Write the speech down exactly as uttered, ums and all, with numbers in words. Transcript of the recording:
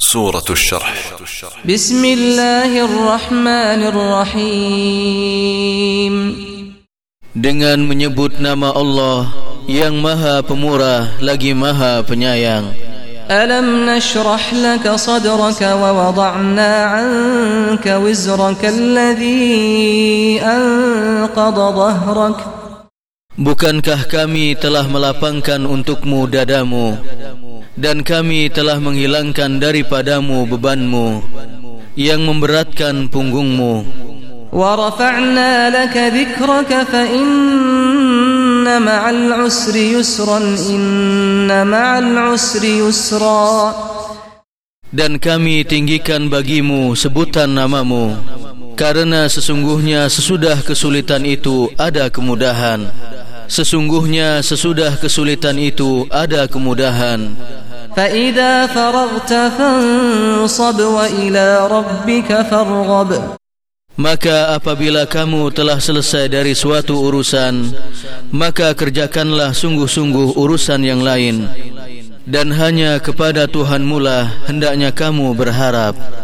سورة الشرح. بسم الله الرحمن الرحيم. Dengan menyebut nama Allah yang Maha Pemurah lagi Maha Penyayang. Alam nashrah laka sadraka wa wada'na 'anka wizraka alladhi anqadha dhahrak. Bukankah kami telah melapangkan untukmu dadamu, dan kami telah menghilangkan daripadamu bebanmu yang memberatkan punggungmu. Wa rafa'na laka dzikraka fa inna ma'al usri yusran, inna ma'al usri yusra. Dan kami tinggikan bagimu sebutan namamu, karena sesungguhnya sesudah kesulitan itu ada kemudahan. Sesungguhnya sesudah kesulitan itu ada kemudahan. فَإِذَا فَرَغْتَ فَانْصَبْ وَإِلَى رَبِّكَ فَارْغَبْ. Maka apabila kamu telah selesai dari suatu urusan, maka kerjakanlah sungguh-sungguh urusan yang lain, dan hanya kepada Tuhanmulah hendaknya kamu berharap.